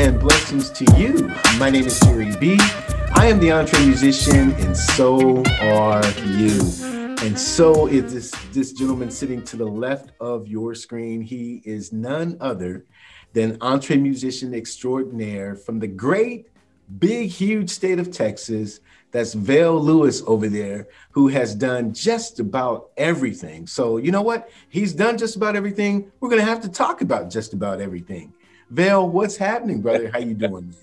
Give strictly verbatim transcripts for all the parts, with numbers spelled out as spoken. and blessings to you. My name is Siri B. I am the Entree Musician, and so are you. And so is this, this gentleman sitting to the left of your screen. He is none other than Entree Musician extraordinaire from the great, big, huge state of Texas. That's Vel Lewis over there, who has done just about everything. So you know what? He's done just about everything. We're going to have to talk about just about everything. Vel, what's happening, brother? How you doing, man?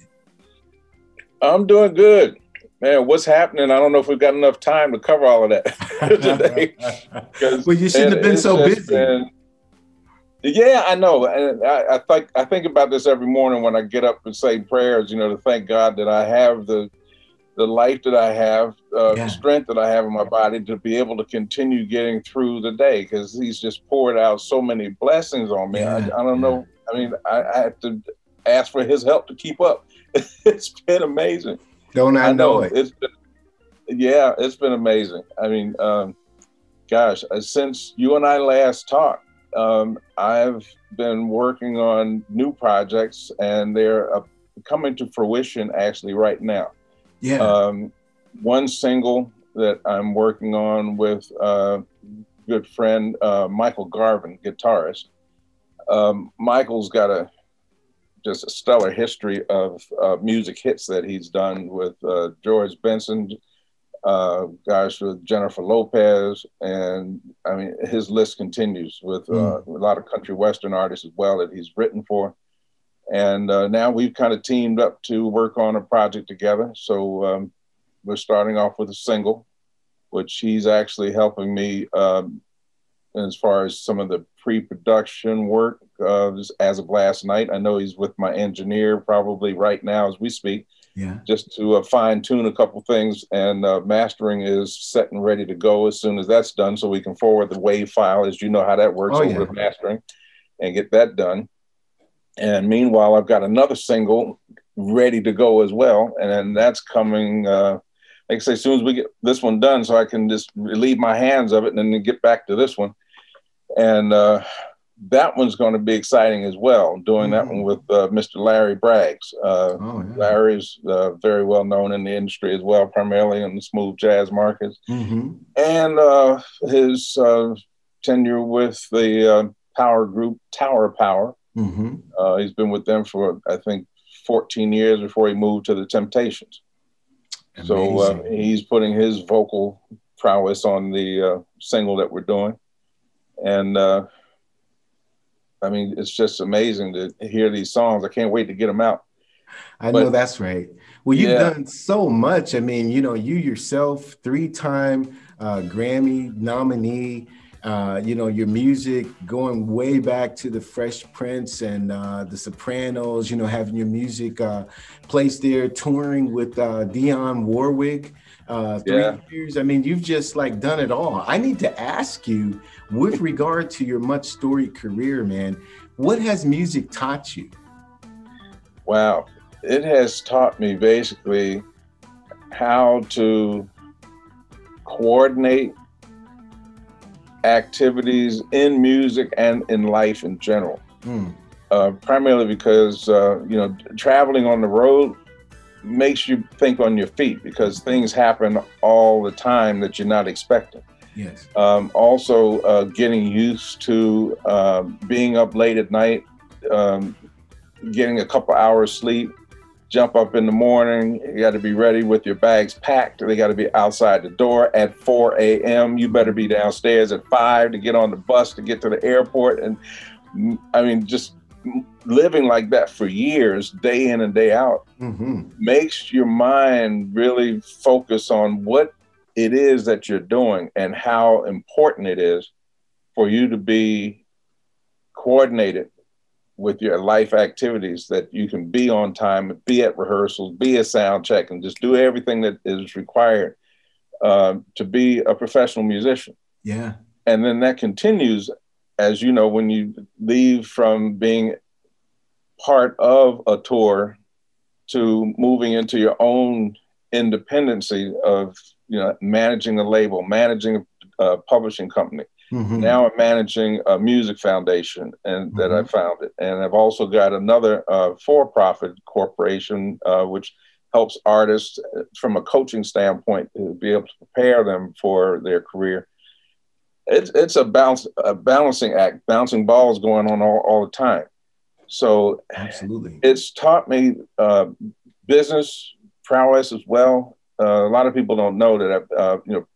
I'm doing good. Man, what's happening? I don't know if we've got enough time to cover all of that today. Well, you shouldn't have been so busy. Been, yeah, I know. And I, I, think, I think about this every morning when I get up and say prayers, you know, to thank God that I have the the life that I have, uh, yeah. the strength that I have in my body to be able to continue getting through the day, because he's just poured out so many blessings on me. Yeah. I, I don't yeah. know. I mean, I, I have to ask for his help to keep up. It's been amazing. Don't I, I know, know it? It's been, yeah, it's been amazing. I mean, um, gosh, since you and I last talked, um, I've been working on new projects, and they're uh, coming to fruition actually right now. Yeah. Um, one single that I'm working on with a uh, good friend, uh, Michael Garvin, guitarist. Um, Michael's got a just a stellar history of uh, music hits that he's done with uh, George Benson, uh, guys with Jennifer Lopez, and I mean his list continues with mm. uh, a lot of country western artists as well that he's written for. And uh, now we've kind of teamed up to work on a project together. So um, we're starting off with a single, which he's actually helping me um, as far as some of the pre-production work uh, as of last night. I know he's with my engineer probably right now as we speak, yeah. just to uh, fine tune a couple things. And uh, mastering is set and ready to go as soon as that's done, so we can forward the WAV file, as you know how that works, oh, over yeah. the mastering and get that done. And meanwhile, I've got another single ready to go as well. And that's coming, uh, like I say, as soon as we get this one done, so I can just relieve my hands of it and then get back to this one. And uh, that one's going to be exciting as well, doing mm-hmm. that one with uh, Mister Larry Braggs. Uh, oh, yeah. Larry's uh, very well known in the industry as well, primarily in the smooth jazz markets. Mm-hmm. And uh, his uh, tenure with the uh, power group, Tower Power. Mm-hmm. Uh, he's been with them for, I think, fourteen years before he moved to the Temptations. Amazing. So uh, he's putting his vocal prowess on the uh, single that we're doing. And, uh, I mean, it's just amazing to hear these songs. I can't wait to get them out. I but, know that's right. Well, you've yeah. done so much. I mean, you know, you yourself, three-time uh, Grammy nominee. Uh, you know, your music going way back to the Fresh Prince and uh, the Sopranos, you know, having your music uh, placed there, touring with uh, Dionne Warwick, uh, three yeah. years. I mean, you've just like done it all. I need to ask you, with regard to your much storied career, man, what has music taught you? Wow. It has taught me basically how to coordinate activities in music and in life in general, mm. uh, primarily because uh, you know, traveling on the road makes you think on your feet, because things happen all the time that you're not expecting. Yes. Um, also, uh, getting used to uh, being up late at night, um, getting a couple hours sleep, jump up in the morning, you got to be ready with your bags packed. They got to be outside the door at four a.m. You better be downstairs at five to get on the bus to get to the airport. And I mean, just living like that for years, day in and day out, mm-hmm. makes your mind really focus on what it is that you're doing and how important it is for you to be coordinated with your life activities, that you can be on time, be at rehearsals, be at sound check, and just do everything that is required uh, to be a professional musician. Yeah. And then that continues, as you know, when you leave from being part of a tour to moving into your own independency of, you know, managing a label, managing a, a publishing company, Mm-hmm. Now I'm managing a music foundation and that mm-hmm. I founded. And I've also got another uh, for-profit corporation, uh, which helps artists from a coaching standpoint to be able to prepare them for their career. It's, it's a, balance, a balancing act, bouncing balls going on all, all the time. So absolutely, it's taught me uh, business prowess as well. Uh, a lot of people don't know that, I, uh, you know,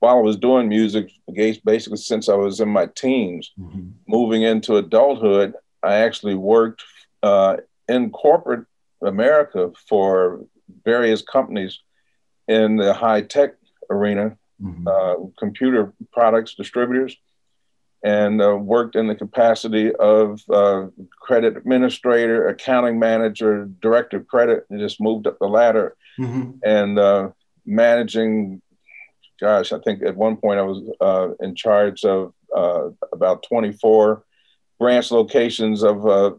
while I was doing music, basically since I was in my teens, mm-hmm. moving into adulthood, I actually worked uh, in corporate America for various companies in the high-tech arena, mm-hmm. uh, computer products distributors, and uh, worked in the capacity of uh, credit administrator, accounting manager, director of credit, and just moved up the ladder, mm-hmm. and uh, managing, gosh, I think at one point I was uh, in charge of uh, about twenty-four branch locations of a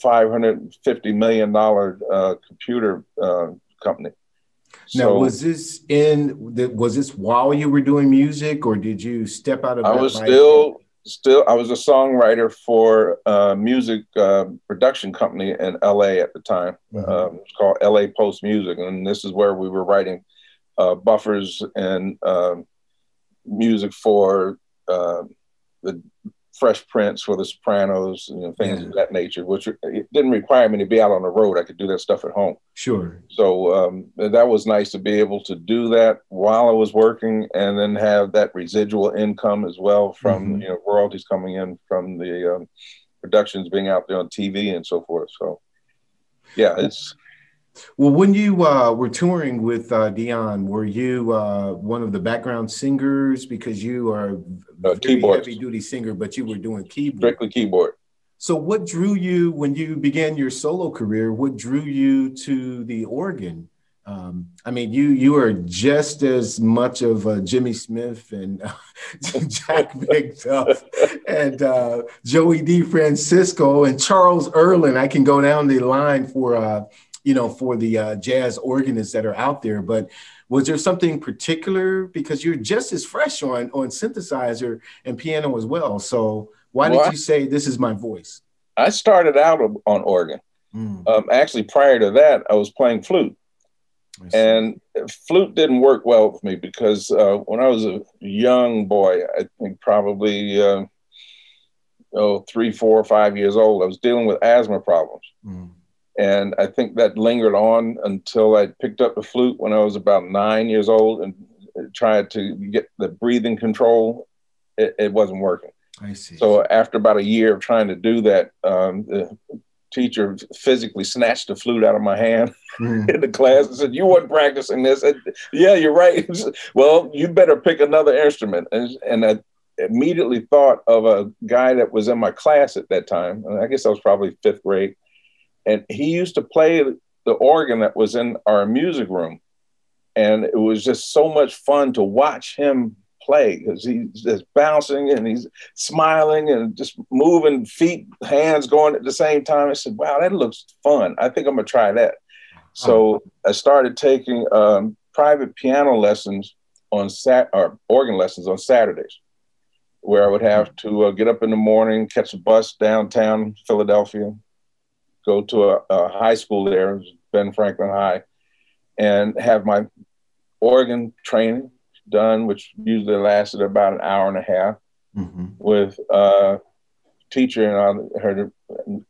five hundred fifty million dollars uh, computer uh, company. Now, so, was this in the, was this while you were doing music, or did you step out of? I was still, still, I was a songwriter for a music uh, production company in L A at the time. Mm-hmm. um, it's called L A Post Music, and this is where we were writing uh, buffers and uh, music for uh, the Fresh Prince, for the Sopranos, you know, things yeah. of that nature, which it didn't require me to be out on the road. I could do that stuff at home. Sure. So um, that was nice to be able to do that while I was working, and then have that residual income as well from mm-hmm. you know, royalties coming in from the um, productions being out there on T V and so forth. So yeah, it's. Well, when you uh, were touring with uh, Dionne, were you uh, one of the background singers? Because you are a heavy-duty singer, but you were doing keyboard. Strictly keyboard. So what drew you, when you began your solo career, what drew you to the organ? Um, I mean, you you are just as much of uh, Jimmy Smith and uh, Jack McDuff and uh, Joey DeFrancisco and Charles Erlin. I can go down the line for... Uh, you know, for the uh, jazz organists that are out there, but was there something particular? Because you're just as fresh on, on synthesizer and piano as well. So why well, did you say, this is my voice? I started out on organ. Mm. Um, actually, prior to that, I was playing flute. And flute didn't work well with me because uh, when I was a young boy, I think probably uh, oh, three, four, five years old, I was dealing with asthma problems. Mm. And I think that lingered on until I picked up the flute when I was about nine years old and tried to get the breathing control. It, it wasn't working. I see. So after about a year of trying to do that, um, the teacher physically snatched the flute out of my hand mm. in the class and said, you weren't practicing this. And, yeah, you're right. Well, you better pick another instrument. And, and I immediately thought of a guy that was in my class at that time. I guess I was probably fifth grade. And he used to play the organ that was in our music room. And it was just so much fun to watch him play because he's just bouncing and he's smiling and just moving feet, hands going at the same time. I said, wow, that looks fun. I think I'm going to try that. So I started taking um, private piano lessons on Sat or organ lessons on Saturdays, where I would have to uh, get up in the morning, catch a bus downtown Philadelphia, go to a, a high school there, Ben Franklin High, and have my organ training done, which usually lasted about an hour and a half mm-hmm. with a teacher. And I heard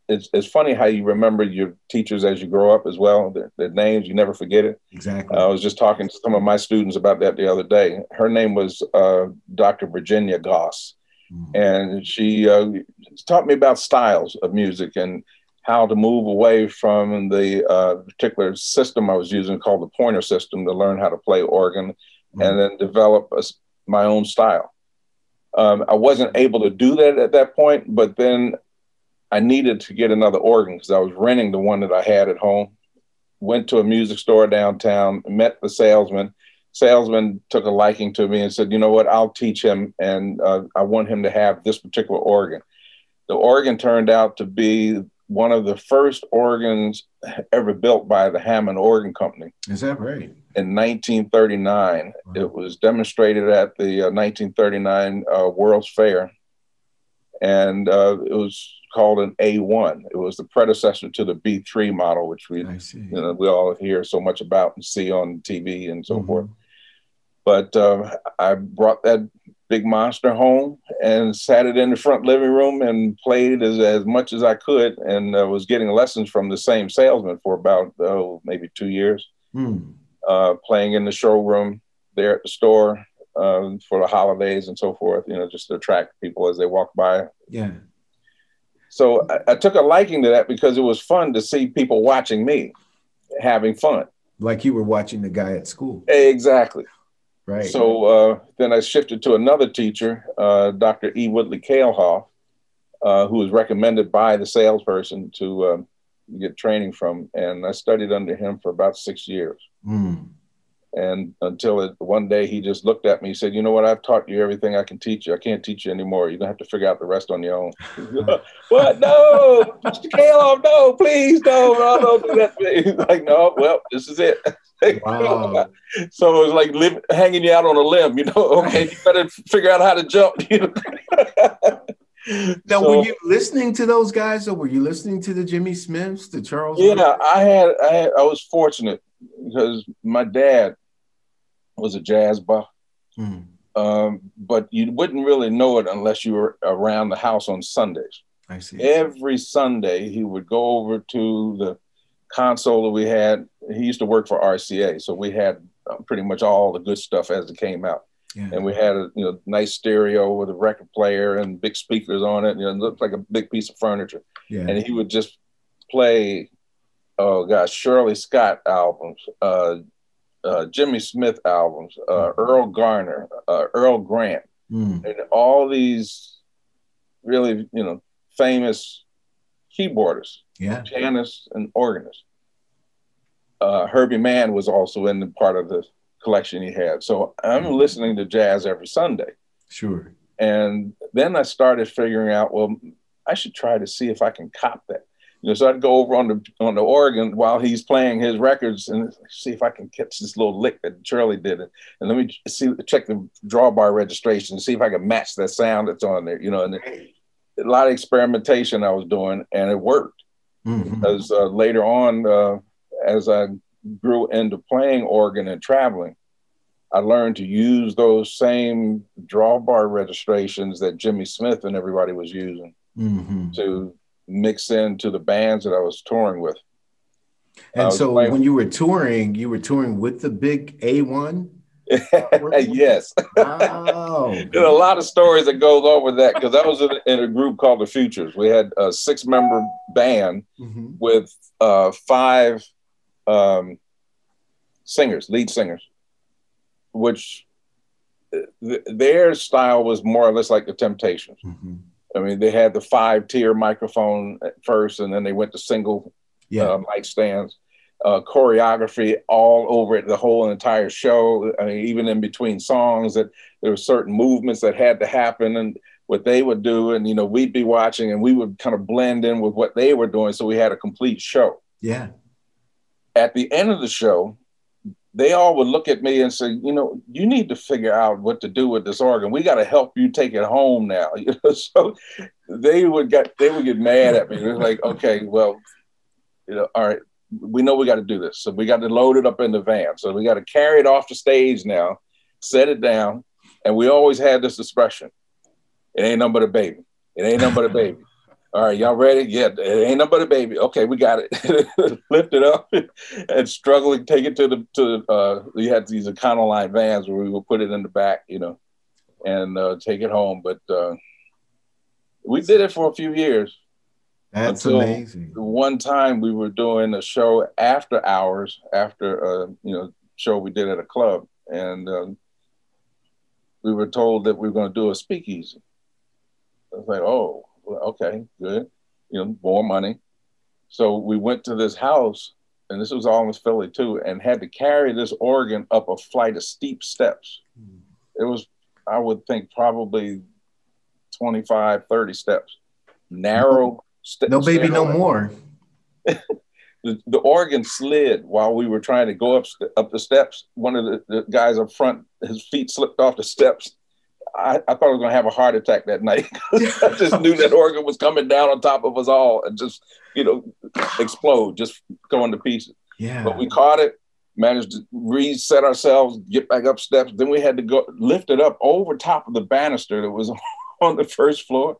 it's, it's funny how you remember your teachers as you grow up as well, their, their names, you never forget it. Exactly. Uh, I was just talking to some of my students about that the other day. Her name was uh, Doctor Virginia Goss. Mm-hmm. And she uh, taught me about styles of music and how to move away from the uh, particular system I was using called the pointer system to learn how to play organ mm-hmm. and then develop a, my own style. Um, I wasn't able to do that at that point, but then I needed to get another organ because I was renting the one that I had at home. Went to a music store downtown, met the salesman. Salesman took a liking to me and said, you know what, I'll teach him and uh, I want him to have this particular organ. The organ turned out to be one of the first organs ever built by the Hammond Organ Company. Is that right? In nineteen thirty-nine. Wow. It was demonstrated at the uh, nineteen thirty-nine uh, World's Fair, and uh, it was called an A one. It was the predecessor to the B three model, which we, you know, we all hear so much about and see on T V and so mm-hmm. forth. But uh, I brought that big monster home and sat it in the front living room and played as, as much as I could, and uh, was getting lessons from the same salesman for about oh, maybe two years, mm. uh, playing in the showroom there at the store um, for the holidays and so forth, you know, just to attract people as they walk by. Yeah. So I, I took a liking to that because it was fun to see people watching me having fun. Like you were watching the guy at school. Exactly. Right. So uh, then I shifted to another teacher, uh, Doctor E. Woodley Kalehoff, uh, who was recommended by the salesperson to uh, get training from. And I studied under him for about six years. Mm. And until it, one day he just looked at me and said, you know what, I've taught you everything I can teach you. I can't teach you anymore. You're going to have to figure out the rest on your own. What? No, Mister Kalehoff, no, please, no, don't do that to me. He's like, no, well, this is it. Wow. So it was like live, hanging you out on a limb, you know, okay, you better figure out how to jump. You know? Now, so, were you listening to those guys, or were you listening to the Jimmy Smiths, the Charles? Yeah, I had, I had, I was fortunate because my dad was a jazz buff, mm. um, but you wouldn't really know it unless you were around the house on Sundays. I see. Every Sunday, he would go over to the console that we had. He used to work for R C A, so we had pretty much all the good stuff as it came out. Yeah. And we had a you know, nice stereo with a record player and big speakers on it. You know, it looked like a big piece of furniture. Yeah. And he would just play, oh gosh, Shirley Scott albums, uh, uh, Jimmy Smith albums, uh, mm. Earl Garner, uh, Earl Grant, mm. and all these really you know famous keyboardists, yeah. pianists, and organists. Uh, Herbie Mann was also in the part of the collection he had. So I'm mm-hmm. listening to jazz every Sunday. Sure. And then I started figuring out, well, I should try to see if I can cop that. You know, so I'd go over on the on the organ while he's playing his records and see if I can catch this little lick that Shirley did. And let me see, check the drawbar registration, see if I can match that sound that's on there. You know, and it, a lot of experimentation I was doing, and it worked. Mm-hmm. Because uh, later on, uh, as I grew into playing organ and traveling, I learned to use those same drawbar registrations that Jimmy Smith and everybody was using mm-hmm. to mix into the bands that I was touring with. And so playing. When you were touring, you were touring with the big A one? Yes. Wow. There's a lot of stories that goes on with that, because I was in a, in a group called The Futures. We had a six-member band mm-hmm. with uh, five Um, singers, lead singers, which th their style was more or less like The Temptations. Mm-hmm. I mean, they had the five-tier microphone at first, and then they went to single yeah. uh, mic stands, uh, choreography all over it, the whole entire show. I mean, even in between songs, that there were certain movements that had to happen, and what they would do, and you know, we'd be watching, and we would kind of blend in with what they were doing, so we had a complete show. Yeah. At the end of the show, they all would look at me and say, you know, you need to figure out what to do with this organ. We got to help you take it home now. You know, so they would get, they would get mad at me. They're like, okay, well, you know, all right, we know we got to do this. So we got to load it up in the van. So we got to carry it off the stage now, set it down. And we always had this expression, it ain't nothing but a baby. It ain't nothing but a baby. All right, y'all ready? Yeah, it ain't nobody, baby. Okay, we got it. Lift it up and struggling, take it to the, to uh, we had these Econoline vans where we would put it in the back, you know, and uh, take it home. But uh, we did it for a few years. That's amazing. One time we were doing a show after hours, after a you know, show we did at a club. And um, we were told that we were going to do a speakeasy. I was like, oh. Okay, good. You know, more money. So we went to this house, and this was all in Philly too, and had to carry this organ up a flight of steep steps. Mm. It was, I would think, probably twenty-five, thirty steps. Narrow St no Baby No More. The, the organ slid while we were trying to go up, up the steps. One of the, the guys up front, his feet slipped off the steps. I, I thought I was going to have a heart attack that night. I just knew that organ was coming down on top of us all and just, you know, explode, just going to pieces. Yeah. But we caught it, managed to reset ourselves, get back up steps. Then we had to go lift it up over top of the banister that was on the first floor.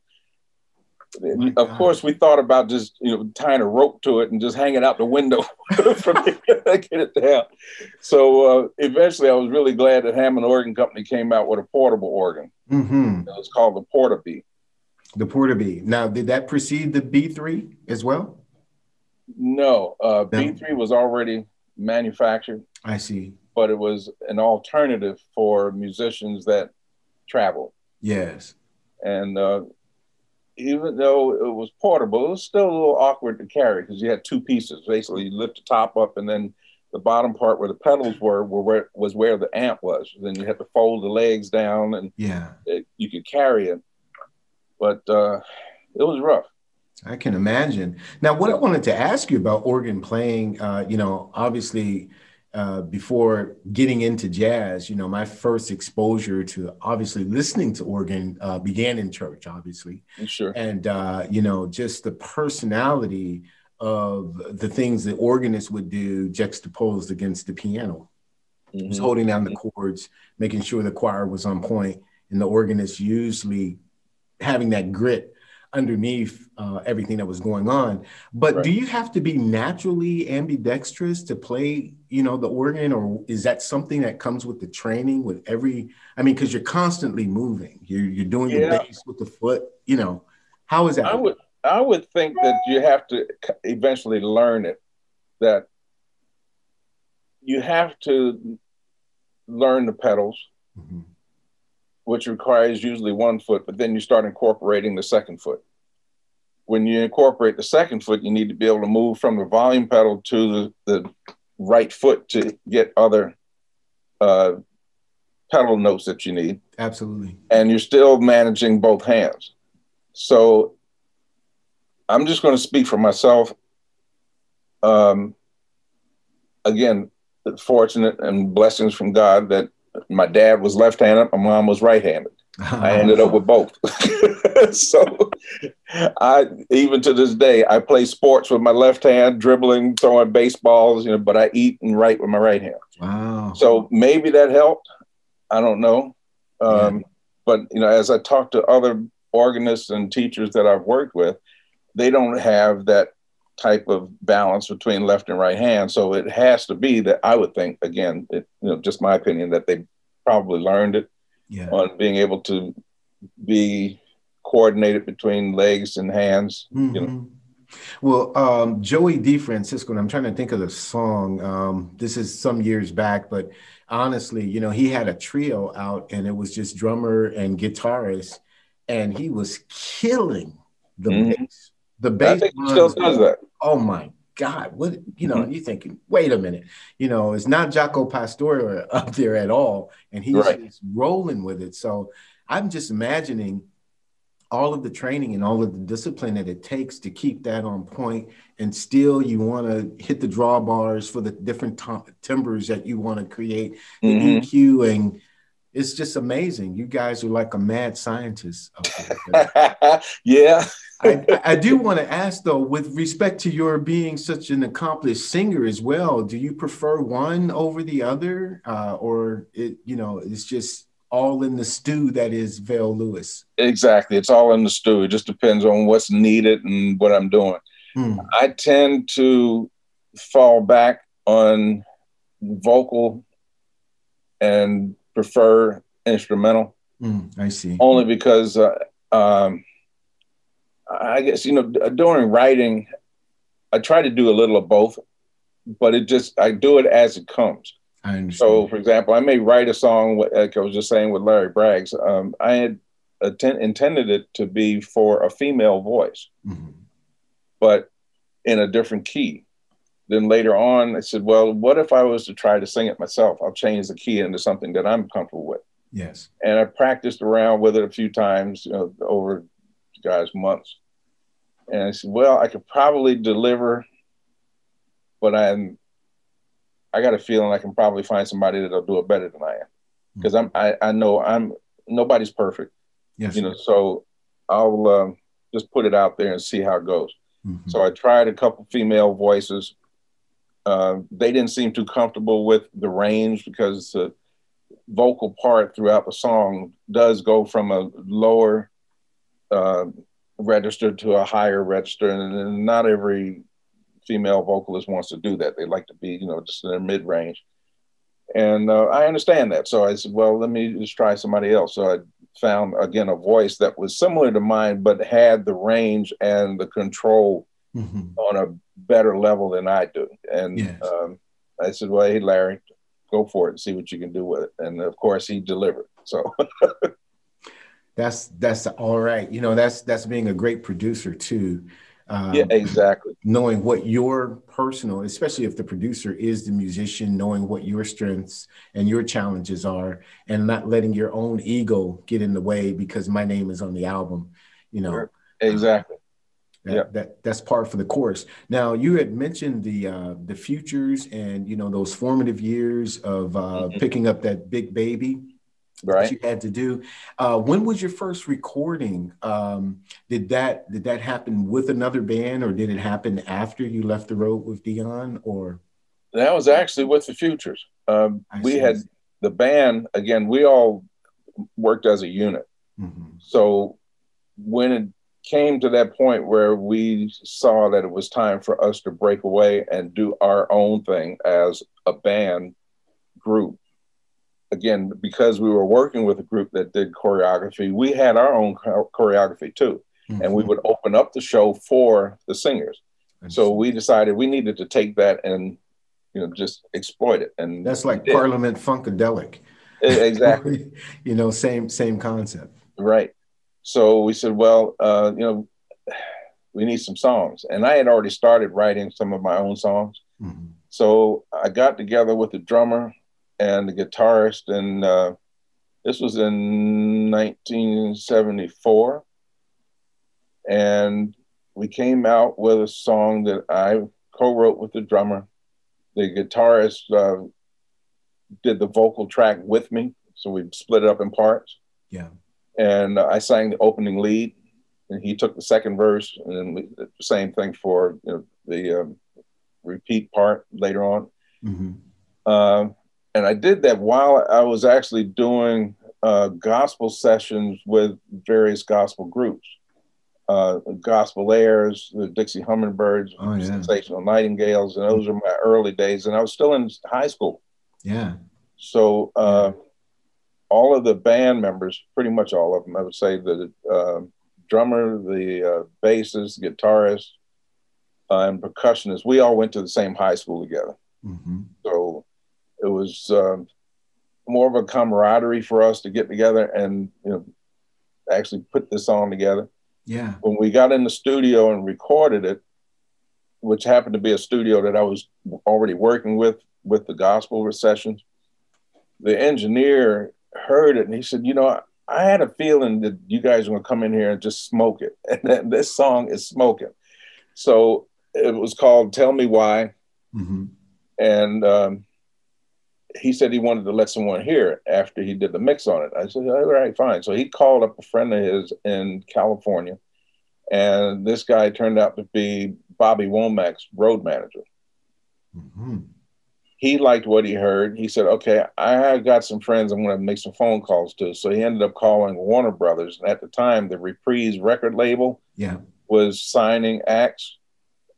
Oh of God. course, we thought about just, you know, tying a rope to it and just hanging out the window from get it down. So uh, eventually, I was really glad that Hammond Organ Company came out with a portable organ. Mm-hmm. It was called the PORTA B. The PORTA B. Now, did that precede the B three as well? No, uh, no. B three was already manufactured. I see. But it was an alternative for musicians that travel. Yes. And uh, even though it was portable, it was still a little awkward to carry because you had two pieces. Basically, you lift the top up, and then the bottom part where the pedals were, were where, was where the amp was. Then you had to fold the legs down, and yeah, it, you could carry it. But uh, it was rough. I can imagine. Now, what I wanted to ask you about organ playing, uh, you know, obviously, uh, before getting into jazz, you know, my first exposure to obviously listening to organ uh, began in church, obviously. Sure. And, uh, you know, just the personality of the things the organist would do juxtaposed against the piano. Mm-hmm. Just holding down the chords, making sure the choir was on point, and the organist usually having that grit underneath uh, everything that was going on. But right. do you have to be naturally ambidextrous to play, you know, the organ, or is that something that comes with the training with every, I mean, cause you're constantly moving, you're, you're doing yeah. the bass with the foot, you know, how is that? I would, I would think that you have to eventually learn it, that you have to learn the pedals. Mm-hmm. Which requires usually one foot, but then you start incorporating the second foot. When you incorporate the second foot, you need to be able to move from the volume pedal to the, the right foot to get other uh, pedal notes that you need. Absolutely. And you're still managing both hands. So I'm just going to speak for myself. Um, again, fortunate and blessings from God that my dad was left-handed, my mom was right-handed. Oh. I ended up with both. So I, even to this day, I play sports with my left hand, dribbling, throwing baseballs, you know, but I eat and write with my right hand. Wow. So maybe that helped. I don't know. Um, yeah. But, you know, as I talk to other organists and teachers that I've worked with, they don't have that type of balance between left and right hand. So it has to be that I would think, again, it, you know, just my opinion, that they probably learned it yeah. on being able to be coordinated between legs and hands. Mm-hmm. You know. Well, um, Joey DeFrancisco, and I'm trying to think of the song. Um, this is some years back, but honestly, you know, he had a trio out and it was just drummer and guitarist, and he was killing the mm-hmm. bass. The bass still does that. Oh my God! What you know? Mm-hmm. You're thinking, wait a minute. You know, it's not Jaco Pastorius up there at all, and he's right. just rolling with it. So I'm just imagining all of the training and all of the discipline that it takes to keep that on point, and still you want to hit the drawbars for the different timbres that you want to create, the mm-hmm. E Q and. It's just amazing. You guys are like a mad scientist. Yeah. I, I do want to ask, though, with respect to your being such an accomplished singer as well, do you prefer one over the other? Uh, or, it, you know, it's just all in the stew that is Vel Lewis. Exactly. It's all in the stew. It just depends on what's needed and what I'm doing. Hmm. I tend to fall back on vocal and prefer instrumental. Mm, I see. Only because uh, um, I guess, you know, during writing, I try to do a little of both, but it just, I do it as it comes. I understand. So for example, I may write a song, like I was just saying with Larry Braggs, um, I had atten- intended it to be for a female voice, mm-hmm. but in a different key. Then later on, I said, well, what if I was to try to sing it myself? I'll change the key into something that I'm comfortable with. Yes. And I practiced around with it a few times, you know, over, guys, months. And I said, well, I could probably deliver, but I'm, I got a feeling I can probably find somebody that'll do it better than I am. Because I'm, I, I know I'm, nobody's perfect. Yes. You know, so I'll um, just put it out there and see how it goes. Mm-hmm. So I tried a couple female voices. Uh, they didn't seem too comfortable with the range, because the vocal part throughout the song does go from a lower uh, register to a higher register. And not every female vocalist wants to do that. They like to be, you know, just in their mid range. And uh, I understand that. So I said, well, let me just try somebody else. So I found, again, a voice that was similar to mine, but had the range and the control mm-hmm. on a better level than I do. And yes. um, I said, well, hey, Larry, go for it and see what you can do with it. And of course, he delivered. So that's that's all right. You know, that's that's being a great producer, too. Um, yeah, exactly. Knowing what your personal, especially if the producer is the musician, knowing what your strengths and your challenges are, and not letting your own ego get in the way because my name is on the album, you know. Sure. Exactly. Um, that, yeah. that that's par for the course. Now, you had mentioned the uh, the Futures and, you know, those formative years of uh, mm-hmm. picking up that big baby. Right. That you had to do. Uh, when was your first recording? Um, did that did that happen with another band, or did it happen after you left the road with Dionne? Or that was actually with the Futures. Um, we had the band again. We all worked as a unit. Mm-hmm. So when it came to that point where we saw that it was time for us to break away and do our own thing as a band group. Again, because we were working with a group that did choreography, we had our own choreography too. Mm-hmm. And we would open up the show for the singers. So we decided we needed to take that and, you know, just exploit it. And that's like Parliament Funkadelic. Exactly. You know, same, same concept. Right. So we said, well, uh, you know, we need some songs. And I had already started writing some of my own songs. Mm-hmm. So I got together with the drummer and the guitarist, and uh, this was in nineteen seventy-four, and we came out with a song that I co-wrote with the drummer. The guitarist uh, did the vocal track with me, so we split it up in parts. Yeah, and uh, I sang the opening lead, and he took the second verse, and then we did the same thing for, you know, the um, repeat part later on. Mm-hmm. Uh, And I did that while I was actually doing uh, gospel sessions with various gospel groups, uh, Gospel Airs, the Dixie Hummingbirds, oh, yeah. Sensational Nightingales, and those are my early days. And I was still in high school. Yeah. So uh, yeah. all of the band members, pretty much all of them, I would say the uh, drummer, the uh, bassist, guitarist, uh, and percussionist, we all went to the same high school together. Mm-hmm. So it was um, more of a camaraderie for us to get together and, you know, actually put this song together. Yeah. When we got in the studio and recorded it, which happened to be a studio that I was already working with, with the gospel sessions, the engineer heard it and he said, you know, I, I had a feeling that you guys were going to come in here and just smoke it. And that, this song is smoking. So it was called Tell Me Why. Mm-hmm. And, um, he said he wanted to let someone hear it after he did the mix on it. I said, all right, fine. So he called up a friend of his in California, and this guy turned out to be Bobby Womack's road manager. Mm-hmm. He liked what he heard. He said, okay, I got some friends I'm going to make some phone calls to. So he ended up calling Warner Brothers. And at the time, the Reprise record label yeah. was signing acts.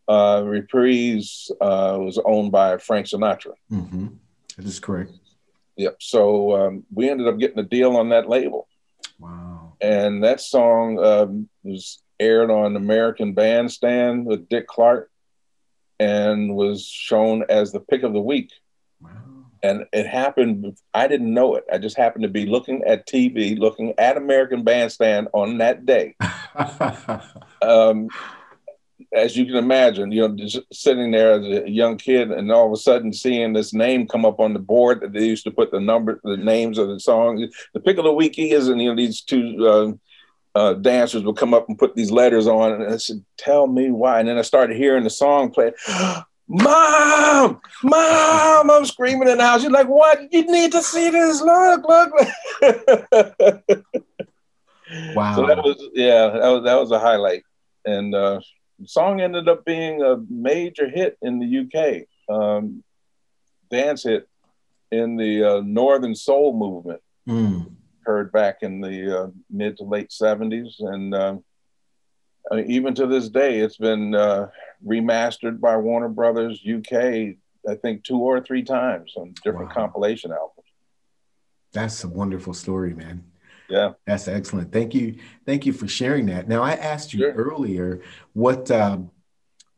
Uh, Reprise uh, was owned by Frank Sinatra. Mm-hmm. That is correct. Yep. So um, we ended up getting a deal on that label. Wow. And that song um, was aired on American Bandstand with Dick Clark and was shown as the pick of the week. Wow. And it happened, I didn't know it. I just happened to be looking at T V, looking at American Bandstand on that day. um, As you can imagine, you know, just sitting there as a young kid and all of a sudden seeing this name come up on the board that they used to put the number, the names of the songs. The pick of the week is, and you know, these two uh, uh, dancers would come up and put these letters on, and I said, tell me why. And then I started hearing the song play. Mom, Mom, I'm screaming in the house. She's like, what? You need to see this. Look, look. Wow. So that was, yeah, that was, that was a highlight. And uh, the song ended up being a major hit in the U K, um, dance hit in the uh, Northern Soul movement. Mm. Heard back in the uh, mid to late seventies. And uh, I mean, even to this day, it's been uh, remastered by Warner Brothers U K, I think two or three times on different wow. compilation albums. That's a wonderful story, man. Yeah. That's excellent. Thank you. Thank you for sharing that. Now, I asked you sure. earlier what um,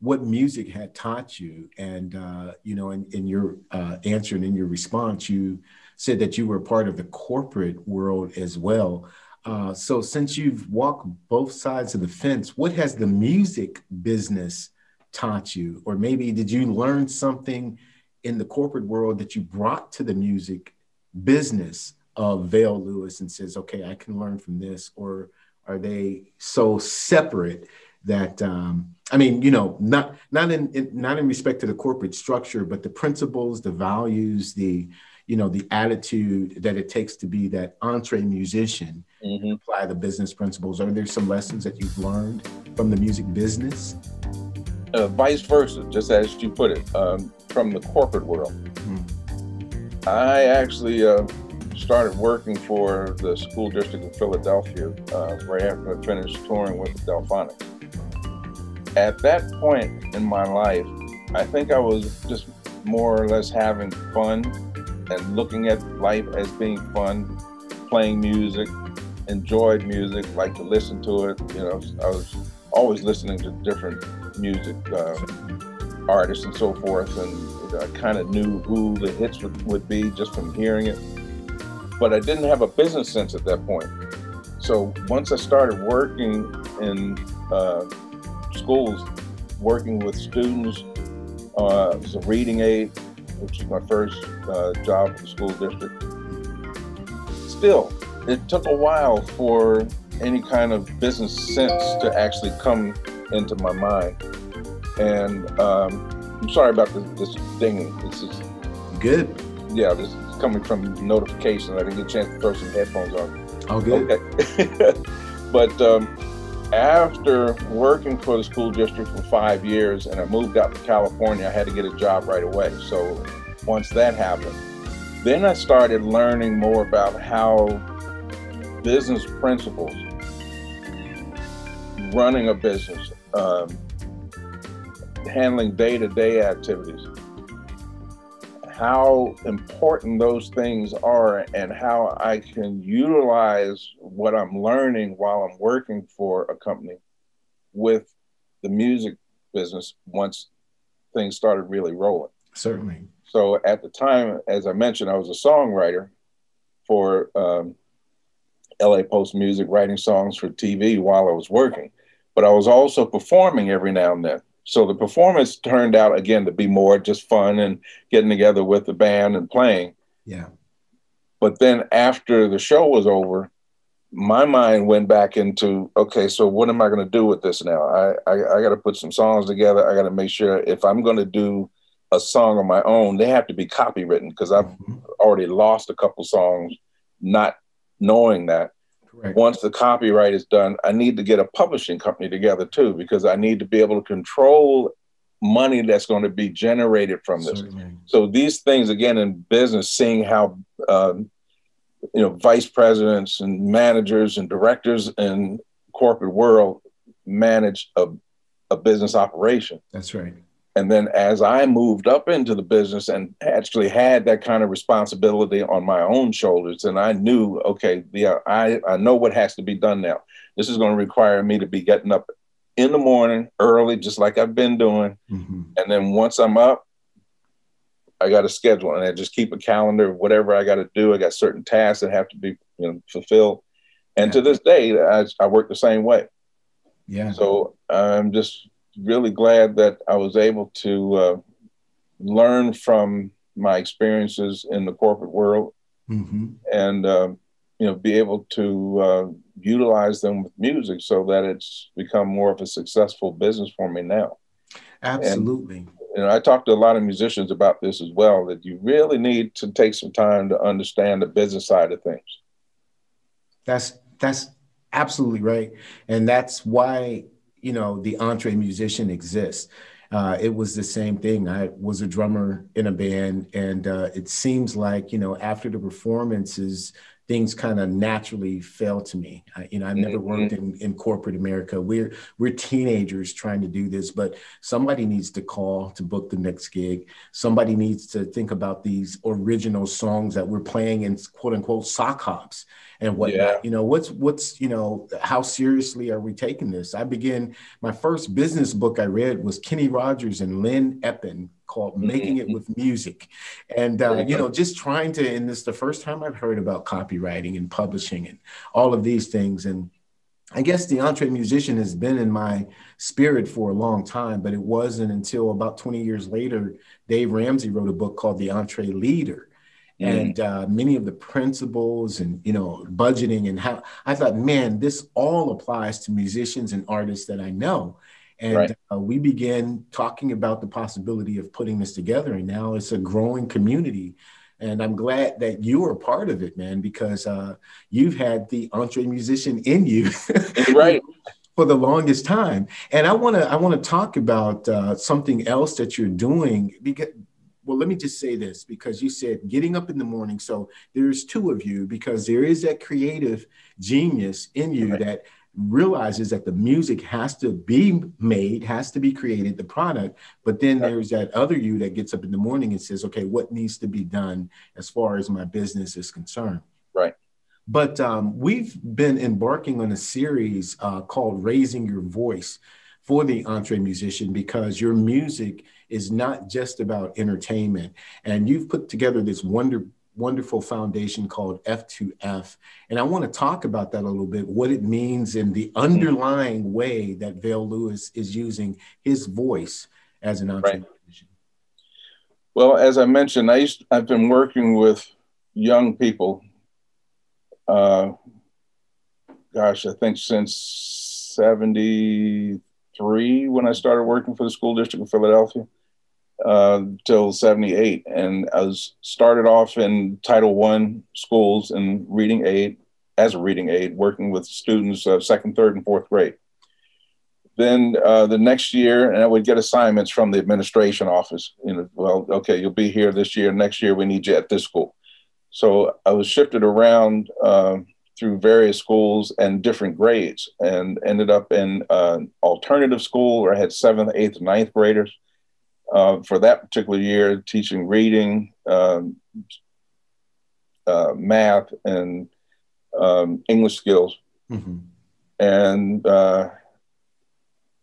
what music had taught you, and uh, you know, in, in your uh, answer and in your response, you said that you were part of the corporate world as well. Uh, so since you've walked both sides of the fence, what has the music business taught you? Or maybe did you learn something in the corporate world that you brought to the music business of Vel Lewis and says, okay, I can learn from this? Or are they so separate that, um, I mean, you know, not, not in, in, not in respect to the corporate structure, but the principles, the values, the, you know, the attitude that it takes to be that entree musician, mm-hmm. and apply the business principles? Are there some lessons that you've learned from the music business? Uh, vice versa, just as you put it, um, from the corporate world. Mm. I actually uh, started working for the school district of Philadelphia uh, right after I finished touring with the Delfonics. At that point in my life, I think I was just more or less having fun and looking at life as being fun, playing music, enjoyed music, liked to listen to it. You know, I was always listening to different music uh, artists and so forth, and I kind of knew who the hits would, would be just from hearing it. But I didn't have a business sense at that point. So once I started working in uh, schools, working with students, uh, as a reading aide, which was my first uh, job in the school district. Still, it took a while for any kind of business sense to actually come into my mind. And um, I'm sorry about this, this dinging. This is good. Yeah, this is coming from notifications. I didn't get a chance to throw some headphones on. Oh, good. Okay. But um, after working for the school district for five years and I moved out to California, I had to get a job right away. So once that happened, then I started learning more about how business principles, running a business, um, handling day-to-day activities, how important those things are and how I can utilize what I'm learning while I'm working for a company with the music business once things started really rolling. Certainly. So at the time, as I mentioned, I was a songwriter for um, L A Post Music, writing songs for T V while I was working, but I was also performing every now and then. So the performance turned out, again, to be more just fun and getting together with the band and playing. Yeah. But then after the show was over, my mind went back into, okay, so what am I going to do with this now? I I, I got to put some songs together. I got to make sure if I'm going to do a song on my own, they have to be copywritten, because I've mm-hmm. already lost a couple songs not knowing that. Right. Once the copyright is done, I need to get a publishing company together too, because I need to be able to control money that's going to be generated from this. Certainly. So these things, again, in business, seeing how um, you know, vice presidents and managers and directors in corporate world manage a, a business operation. That's right. And then as I moved up into the business and actually had that kind of responsibility on my own shoulders, and I knew, okay, yeah, I, I know what has to be done now. This is going to require me to be getting up in the morning early, just like I've been doing. Mm-hmm. And then once I'm up, I got a schedule, and I just keep a calendar of whatever I got to do. I got certain tasks that have to be, you know, fulfilled. And yeah. to this day, I, I work the same way. Yeah. So I'm just really glad that I was able to uh, learn from my experiences in the corporate world, mm-hmm. and uh, you know, be able to uh, utilize them with music so that it's become more of a successful business for me now. Absolutely. And, you know, I talked to a lot of musicians about this as well, that you really need to take some time to understand the business side of things. That's, that's absolutely right. And that's why, you know, the Entree Musician exists. Uh, it was the same thing. I was a drummer in a band, and uh, it seems like, you know, after the performances, things kind of naturally fell to me. I, you know, I've never worked in, in corporate America. We're we're teenagers trying to do this, but somebody needs to call to book the next gig. Somebody needs to think about these original songs that we're playing in quote unquote sock hops and whatnot. Yeah. You know, what's what's you know, how seriously are we taking this? I began my first business book I read was Kenny Rogers and Lynn Eppen, called mm-hmm. Making It With Music. And, uh, you know, just trying to, and this is the first time I've heard about copywriting and publishing and all of these things. And I guess the Entree Musician has been in my spirit for a long time, but it wasn't until about twenty years later, Dave Ramsey wrote a book called The Entree Leader. Mm-hmm. And uh, many of the principles and, you know, budgeting and how I thought, man, this all applies to musicians and artists that I know. And right. uh, we began talking about the possibility of putting this together. And now it's a growing community. And I'm glad that you are part of it, man, because uh, you've had the Entree Musician in you right. for the longest time. And I want to I want to talk about uh, something else that you're doing. Because, well, let me just say this, because you said getting up in the morning. So there's two of you, because there is that creative genius in you right. that realizes that the music has to be made, has to be created, the product. But then there's that other you that gets up in the morning and says, okay, what needs to be done as far as my business is concerned? Right. But um, we've been embarking on a series uh, called Raising Your Voice for the Entree Musician, because your music is not just about entertainment. And you've put together this wonderful wonderful foundation called F two F. And I want to talk about that a little bit, what it means in the underlying way that Vel Lewis is using his voice as an entrepreneur. Right. Well, as I mentioned, I used, I've been working with young people, uh, gosh, I think since seventy-three, when I started working for the school district in Philadelphia. Uh, till seventy-eight, and I was started off in Title I schools and reading aid, as a reading aid, working with students of second, third, and fourth grade. Then uh, the next year, and I would get assignments from the administration office. You know, well, okay, you'll be here this year. Next year, we need you at this school. So I was shifted around uh, through various schools and different grades, and ended up in uh, alternative school where I had seventh, eighth, and ninth graders. Uh, for that particular year, teaching reading, um, uh, math, and um, English skills. Mm-hmm. And uh,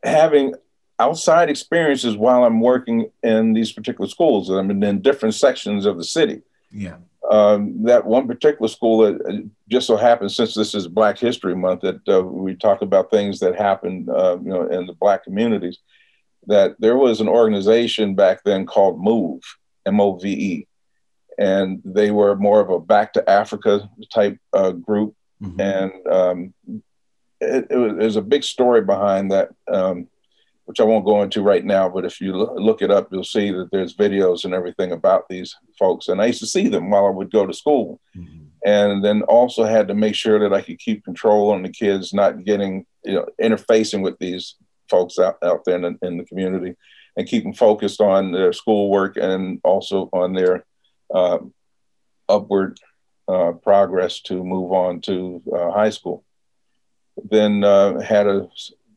having outside experiences while I'm working in these particular schools. I'm in, in different sections of the city. Yeah. Um, that one particular school, that just so happens, since this is Black History Month, that uh, we talk about things that happened uh, you know, in the Black communities. That there was an organization back then called MOVE, M O V E, and they were more of a Back to Africa type uh, group. Mm-hmm. And um, it, it was, there's a big story behind that, um, which I won't go into right now, but if you lo- look it up, you'll see that there's videos and everything about these folks. And I used to see them while I would go to school. Mm-hmm. And then also had to make sure that I could keep control on the kids, not getting, you know, interfacing with these folks out, out there in, in the community, and keep them focused on their schoolwork and also on their uh, upward uh, progress to move on to uh, high school. Then uh, had a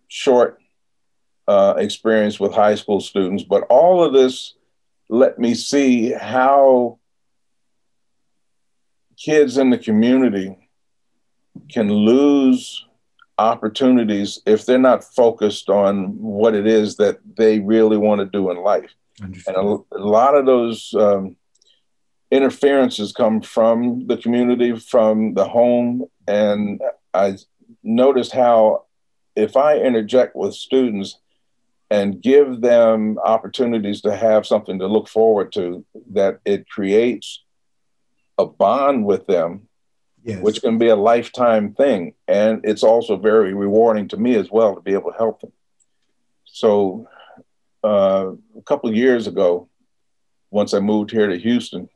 short uh, experience with high school students, but all of this let me see how kids in the community can lose opportunities if they're not focused on what it is that they really want to do in life. Understood. And a, a lot of those um, interferences come from the community, from the home. And I noticed how if I interject with students and give them opportunities to have something to look forward to, that it creates a bond with them. yes. which can be a lifetime thing. And it's also very rewarding to me as well to be able to help them. So uh, a couple of years ago, once I moved here to Houston,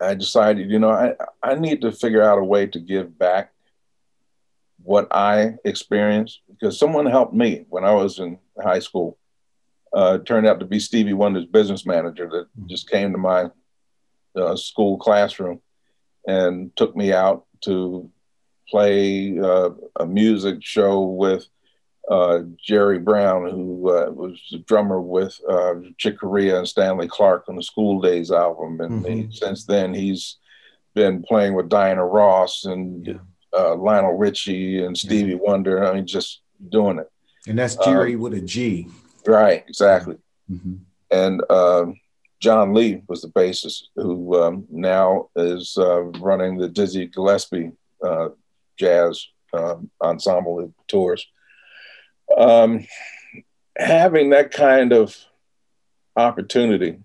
I decided, you know, I, I need to figure out a way to give back what I experienced, because someone helped me when I was in high school. Uh, it turned out to be Stevie Wonder's business manager that mm-hmm. just came to my uh, school classroom and took me out to play uh, a music show with uh, Jerry Brown, who uh, was the drummer with uh, Chick Corea and Stanley Clarke on the School Days album. And mm-hmm. he, since then, he's been playing with Diana Ross and yeah. uh, Lionel Richie and Stevie yeah. Wonder. I mean, just doing it. And that's Jerry um, with a G. Right, exactly. Mm-hmm. And uh, John Lee was the bassist, who um, now is uh, running the Dizzy Gillespie uh, jazz uh, ensemble that tours. Um, having that kind of opportunity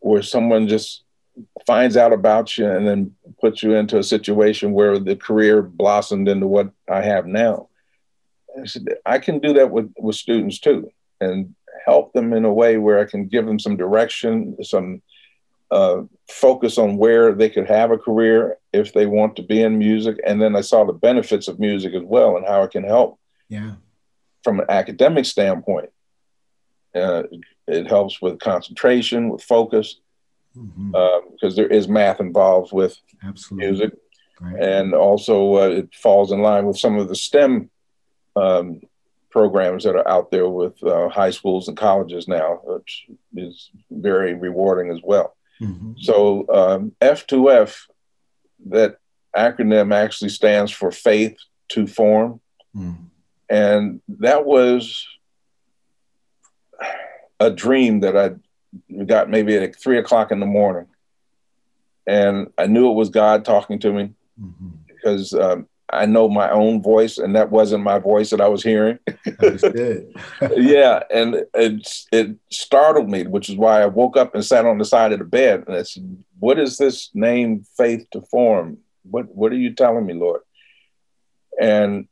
where someone just finds out about you and then puts you into a situation where the career blossomed into what I have now. I said, I can do that with, with students too, and help them in a way where I can give them some direction, some uh, focus on where they could have a career if they want to be in music. And then I saw the benefits of music as well and how it can help. Yeah. From an academic standpoint, uh, it helps with concentration, with focus, mm-hmm. uh, because there is math involved with Absolutely. Music. Right. And also uh, it falls in line with some of the STEM Um, programs that are out there with uh, high schools and colleges now, which is very rewarding as well. Mm-hmm. So um, F two F, that acronym actually stands for Faith to Form. Mm-hmm. And that was a dream that I got maybe at three o'clock in the morning. And I knew it was God talking to me mm-hmm. because um, I know my own voice, and that wasn't my voice that I was hearing. Yeah, and it, it startled me, which is why I woke up and sat on the side of the bed, and I said, what is this name, Faith to Form? What, what are you telling me, Lord? And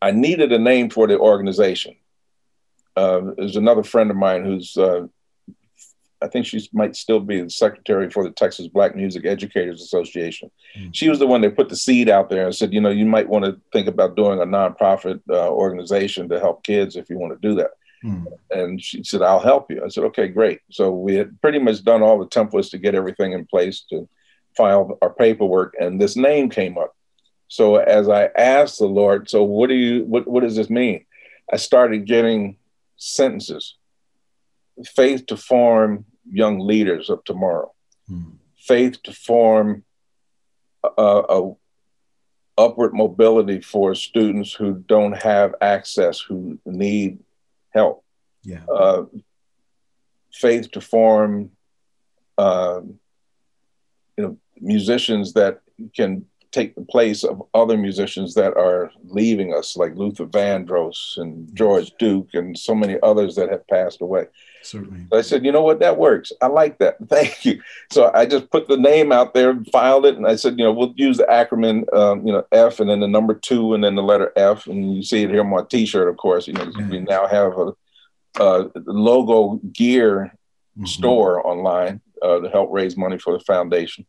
I needed a name for the organization. Uh, there's another friend of mine who's, uh, I think she might still be the secretary for the Texas Black Music Educators Association. Mm-hmm. She was the one that put the seed out there and said, you know, you might want to think about doing a nonprofit uh, organization to help kids if you want to do that. Mm-hmm. And she said, I'll help you. I said, okay, great. So we had pretty much done all the templates to get everything in place to file our paperwork. And this name came up. So as I asked the Lord, so what do you, what, what does this mean? I started getting sentences. Faith to form young leaders of tomorrow. Mm-hmm. Faith to form a, a upward mobility for students who don't have access, who need help. Yeah. Uh, faith to form, uh, you know, musicians that can take the place of other musicians that are leaving us, like Luther Vandross and George Duke and so many others that have passed away. Certainly. So I said, you know what, that works. I like that. Thank you. So I just put the name out there and filed it. And I said, you know, we'll use the acronym, um, you know, F and then the number two and then the letter F. And you see it here on my T-shirt, of course. You know, mm-hmm. we now have a, a logo gear mm-hmm. store online uh, to help raise money for the foundation.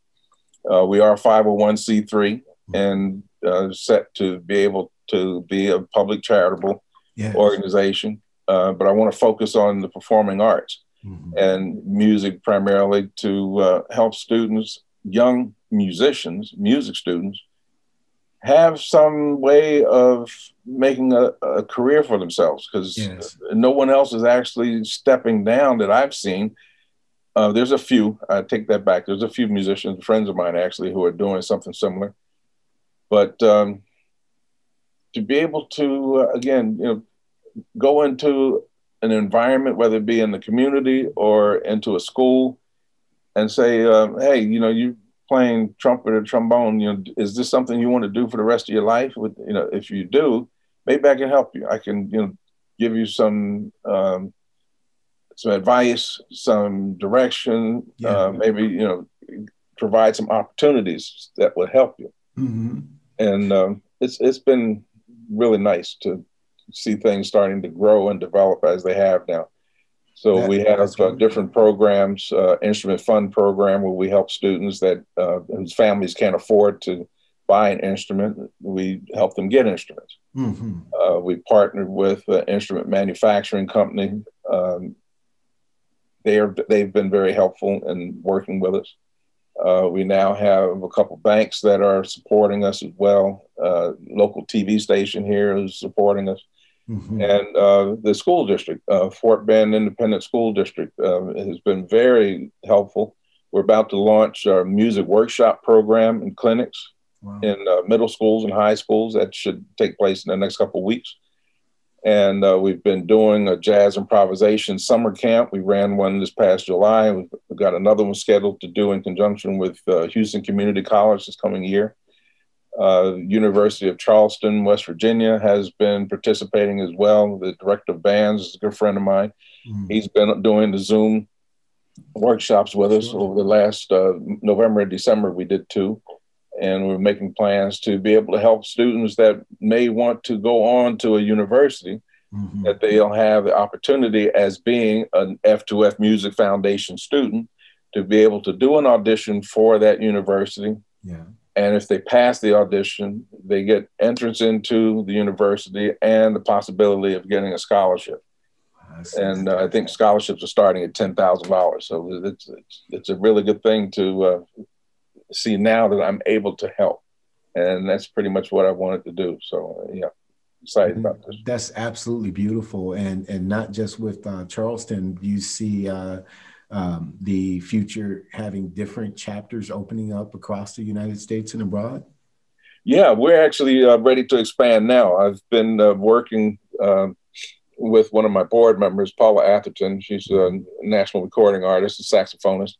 Uh, we are five oh one c three and uh, set to be able to be a public charitable yes. organization. Uh, but I want to focus on the performing arts mm-hmm. and music primarily to uh, help students, young musicians, music students, have some way of making a, a career for themselves because yes. no one else is actually stepping down that I've seen. Uh, there's a few, I take that back. There's a few musicians, friends of mine actually, who are doing something similar. But um, to be able to, uh, again, you know, go into an environment, whether it be in the community or into a school and say, um, hey, you know, you're playing trumpet or trombone, you know, is this something you want to do for the rest of your life? With, you know, if you do, maybe I can help you. I can, you know, give you some, um, some advice, some direction, yeah. uh, maybe, you know, provide some opportunities that would help you. Mm-hmm. And um, it's it's been really nice to see things starting to grow and develop as they have now. So that, we have uh, different programs, uh, instrument fund program, where we help students that uh, whose families can't afford to buy an instrument. We help them get instruments. Mm-hmm. Uh, we partnered with an instrument manufacturing company. Um, they are, they've been very helpful in working with us. Uh, we now have a couple banks that are supporting us as well. Uh, local T V station here is supporting us. Mm-hmm. And uh, the school district, uh, Fort Bend Independent School District, uh, has been very helpful. We're about to launch our music workshop program and clinics. Wow. In uh, middle schools and high schools. That should take place in the next couple of weeks. And uh, we've been doing a jazz improvisation summer camp. We ran one this past July. We've got another one scheduled to do in conjunction with uh, Houston Community College this coming year. Uh, University of Charleston, West Virginia has been participating as well. The director of bands is a good friend of mine. Mm. He's been doing the Zoom workshops with us. Sure. Over the last uh, November and December, we did two. And we're making plans to be able to help students that may want to go on to a university, mm-hmm. that they'll have the opportunity as being an F two F Music Foundation student to be able to do an audition for that university. Yeah. And if they pass the audition, they get entrance into the university and the possibility of getting a scholarship. I and uh, I think scholarships are starting at ten thousand dollars. So it's, it's, it's a really good thing to uh, see now that I'm able to help. And that's pretty much what I wanted to do. So yeah, excited about this. That's absolutely beautiful. And and not just with uh, Charleston, you see uh, um, the future having different chapters opening up across the United States and abroad? Yeah, we're actually uh, ready to expand now. I've been uh, working uh, with one of my board members, Paula Atherton. She's a national recording artist, a saxophonist.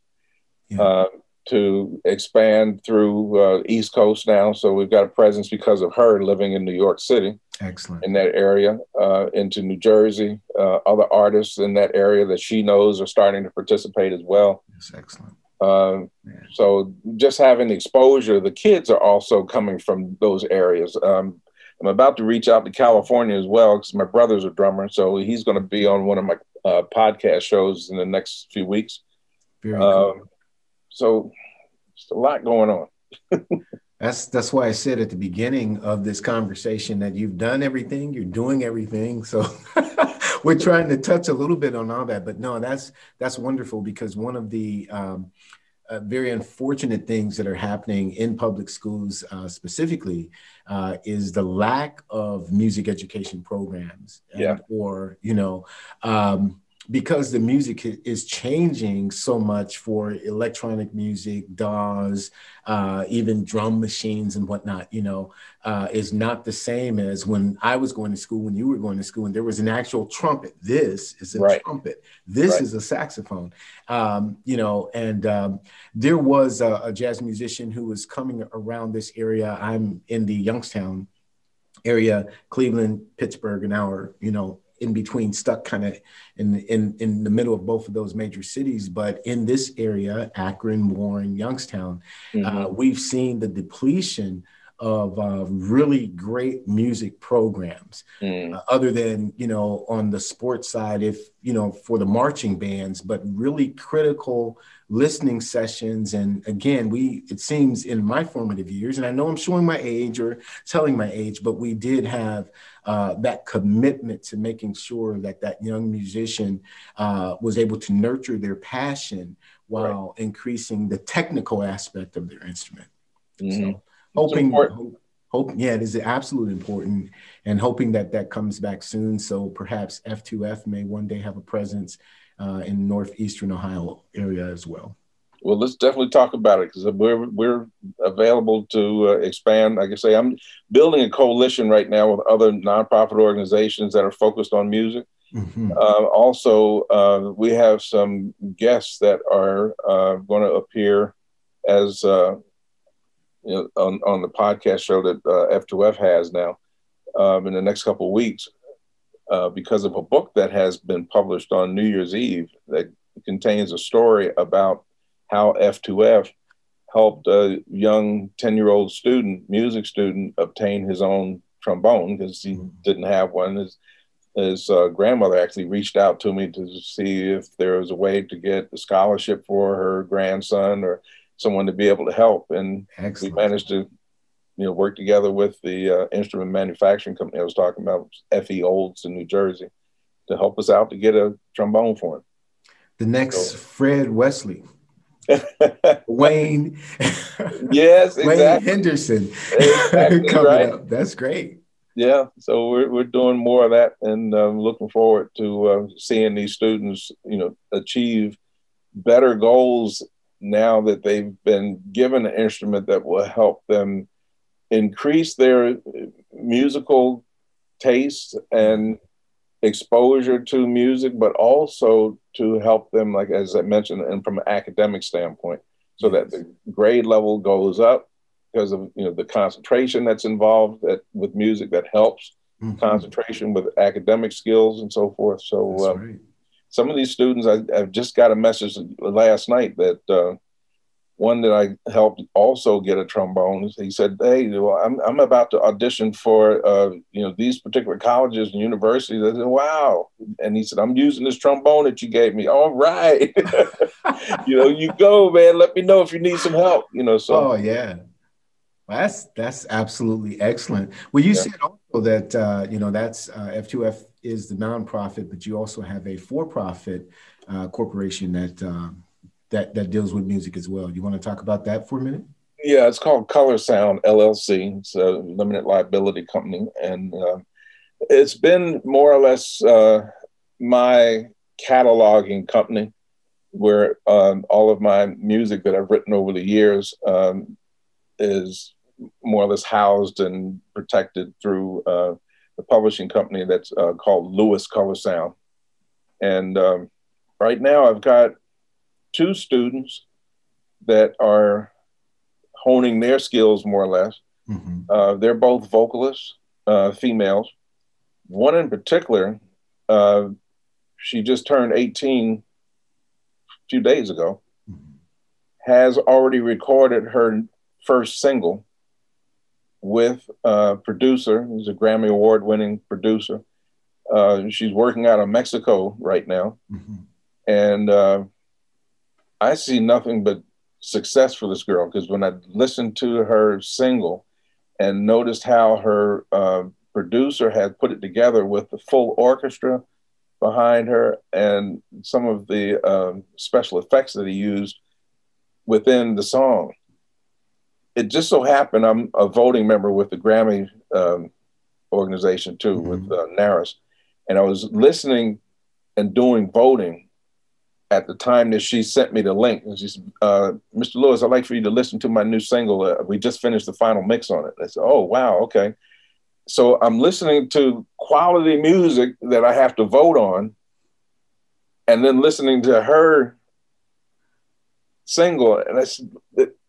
Yeah. Uh, to expand through uh, East Coast now. So we've got a presence because of her living in New York City. Excellent. In that area, uh, into New Jersey. Uh, other artists in that area that she knows are starting to participate as well. That's excellent. Uh, so just having exposure, the kids are also coming from those areas. Um, I'm about to reach out to California as well because my brother's a drummer. So he's going to be on one of my uh, podcast shows in the next few weeks. Very cool. Um, So there's a lot going on. that's that's why I said at the beginning of this conversation that you've done everything, you're doing everything. So we're trying to touch a little bit on all that. But no, that's that's wonderful, because one of the um, uh, very unfortunate things that are happening in public schools uh, specifically uh, is the lack of music education programs. Yeah. And, or, you know, um, because the music is changing so much for electronic music, D A Ws, uh, even drum machines and whatnot, you know, uh, is not the same as when I was going to school, when you were going to school, and there was an actual trumpet. This is a right. trumpet. This right. is a saxophone, um, you know, and um, there was a, a jazz musician who was coming around this area. I'm in the Youngstown area, Cleveland, Pittsburgh, an hour, you know, in between, stuck kind of in, in, in the middle of both of those major cities. But in this area, Akron, Warren, Youngstown, mm-hmm. uh, we've seen the depletion of uh, really great music programs, mm. uh, other than, you know, on the sports side, if, you know, for the marching bands, but really critical listening sessions. And again, we, it seems in my formative years, and I know I'm showing my age or telling my age, but we did have uh, that commitment to making sure that that young musician uh, was able to nurture their passion while right. increasing the technical aspect of their instrument. Mm-hmm. So, Hoping, hope, hope, yeah, it is absolutely important, and hoping that that comes back soon. So perhaps F two F may one day have a presence uh, in northeastern Ohio area as well. Well, let's definitely talk about it, because we're we're available to uh, expand. Like I say, I'm building a coalition right now with other nonprofit organizations that are focused on music. Mm-hmm. Uh, also, uh, we have some guests that are uh, going to appear as. Uh, You know, on, on the podcast show that uh, F two F has now um, in the next couple of weeks uh, because of a book that has been published on New Year's Eve that contains a story about how F two F helped a young ten-year-old student, music student, obtain his own trombone because he mm-hmm. didn't have one. His, his uh, grandmother actually reached out to me to see if there was a way to get a scholarship for her grandson or someone to be able to help. And Excellent. We managed to, you know, work together with the uh, instrument manufacturing company I was talking about, F E Olds in New Jersey, to help us out to get a trombone for him. The next so. Fred Wesley. Wayne. Yes, exactly. Wayne Henderson. Exactly, coming right. up. That's great. Yeah, so we're we're doing more of that, and um, looking forward to uh, seeing these students, you know, achieve better goals now that they've been given an instrument that will help them increase their musical taste and exposure to music, but also to help them, like as I mentioned, and from an academic standpoint, so yes. that the grade level goes up because of, you know, the concentration that's involved that, with music that helps mm-hmm. concentration with academic skills and so forth. So um, right. some of these students, I, I've just got a message last night that uh, one that I helped also get a trombone. He said, "Hey, well, I'm I'm about to audition for uh, you know, these particular colleges and universities." I said, "Wow!" And he said, "I'm using this trombone that you gave me." All right, you know, you go, man. Let me know if you need some help. You know, so oh yeah. That's that's absolutely excellent. Well, you yeah. said also that uh, you know that's uh, F two F is the nonprofit, but you also have a for-profit uh, corporation that um, that that deals with music as well. You want to talk about that for a minute? Yeah, it's called Color Sound L L C. It's a limited liability company, and uh, it's been more or less uh, my cataloging company, where um, all of my music that I've written over the years. Um, is more or less housed and protected through uh, the publishing company that's uh, called Lewis Color Sound. And um, right now I've got two students that are honing their skills more or less. Mm-hmm. Uh, they're both vocalists, uh, females. One in particular, uh, she just turned eighteen a few days ago, mm-hmm. has already recorded her first single with a producer who's a Grammy Award winning producer. Uh, she's working out of Mexico right now. Mm-hmm. And uh, I see nothing but success for this girl, because when I listened to her single and noticed how her uh, producer had put it together with the full orchestra behind her and some of the uh, special effects that he used within the song. It just so happened I'm a voting member with the Grammy um, organization too, mm-hmm. with uh, NARIS. And I was listening and doing voting at the time that she sent me the link. And she said, uh, Mister Lewis, I'd like for you to listen to my new single. Uh, we just finished the final mix on it. I said, oh, wow, okay. So I'm listening to quality music that I have to vote on, and then listening to her single. And I said,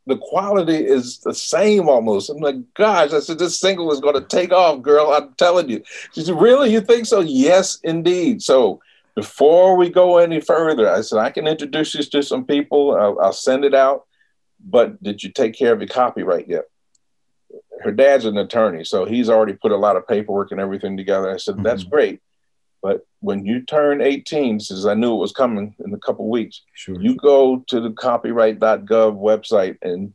the quality is the same almost. I'm like, gosh, I said, this single is going to take off, girl. I'm telling you. She said, really? You think so? Yes, indeed. So before we go any further, I said, I can introduce you to some people. I'll, I'll send it out. But did you take care of your copyright yet? Her dad's an attorney, so he's already put a lot of paperwork and everything together. I said, mm-hmm. that's great. But when you turn eighteen, since I knew it was coming in a couple of weeks, sure. you go to the copyright dot gov website and